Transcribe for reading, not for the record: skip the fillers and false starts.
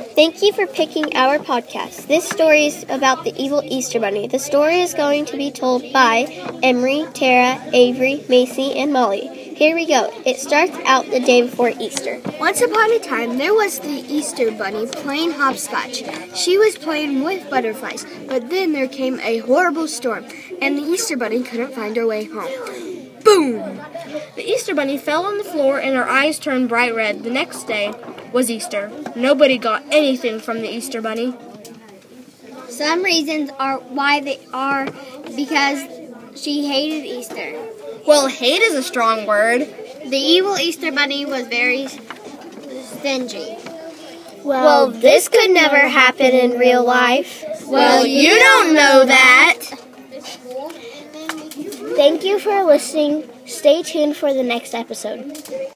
Go. Thank you for picking our podcast. This story is about the evil Easter Bunny. The story is going to be told by Emery, Tara, Avery, Macy, and Molly. Here we go. It starts out the day before Easter. Once upon a time, there was the Easter Bunny playing hopscotch. She was playing with butterflies, but then there came a horrible storm, and the Easter Bunny couldn't find her way home. Boom! The Easter Bunny fell on the floor, and her eyes turned bright red. The next day was Easter. Nobody got anything from the Easter Bunny. Some reasons are why they are because she hated Easter. Well, hate is a strong word. The evil Easter Bunny was very stingy. Well, this could never happen in real life. Well, you don't know that. Thank you for listening. Stay tuned for the next episode.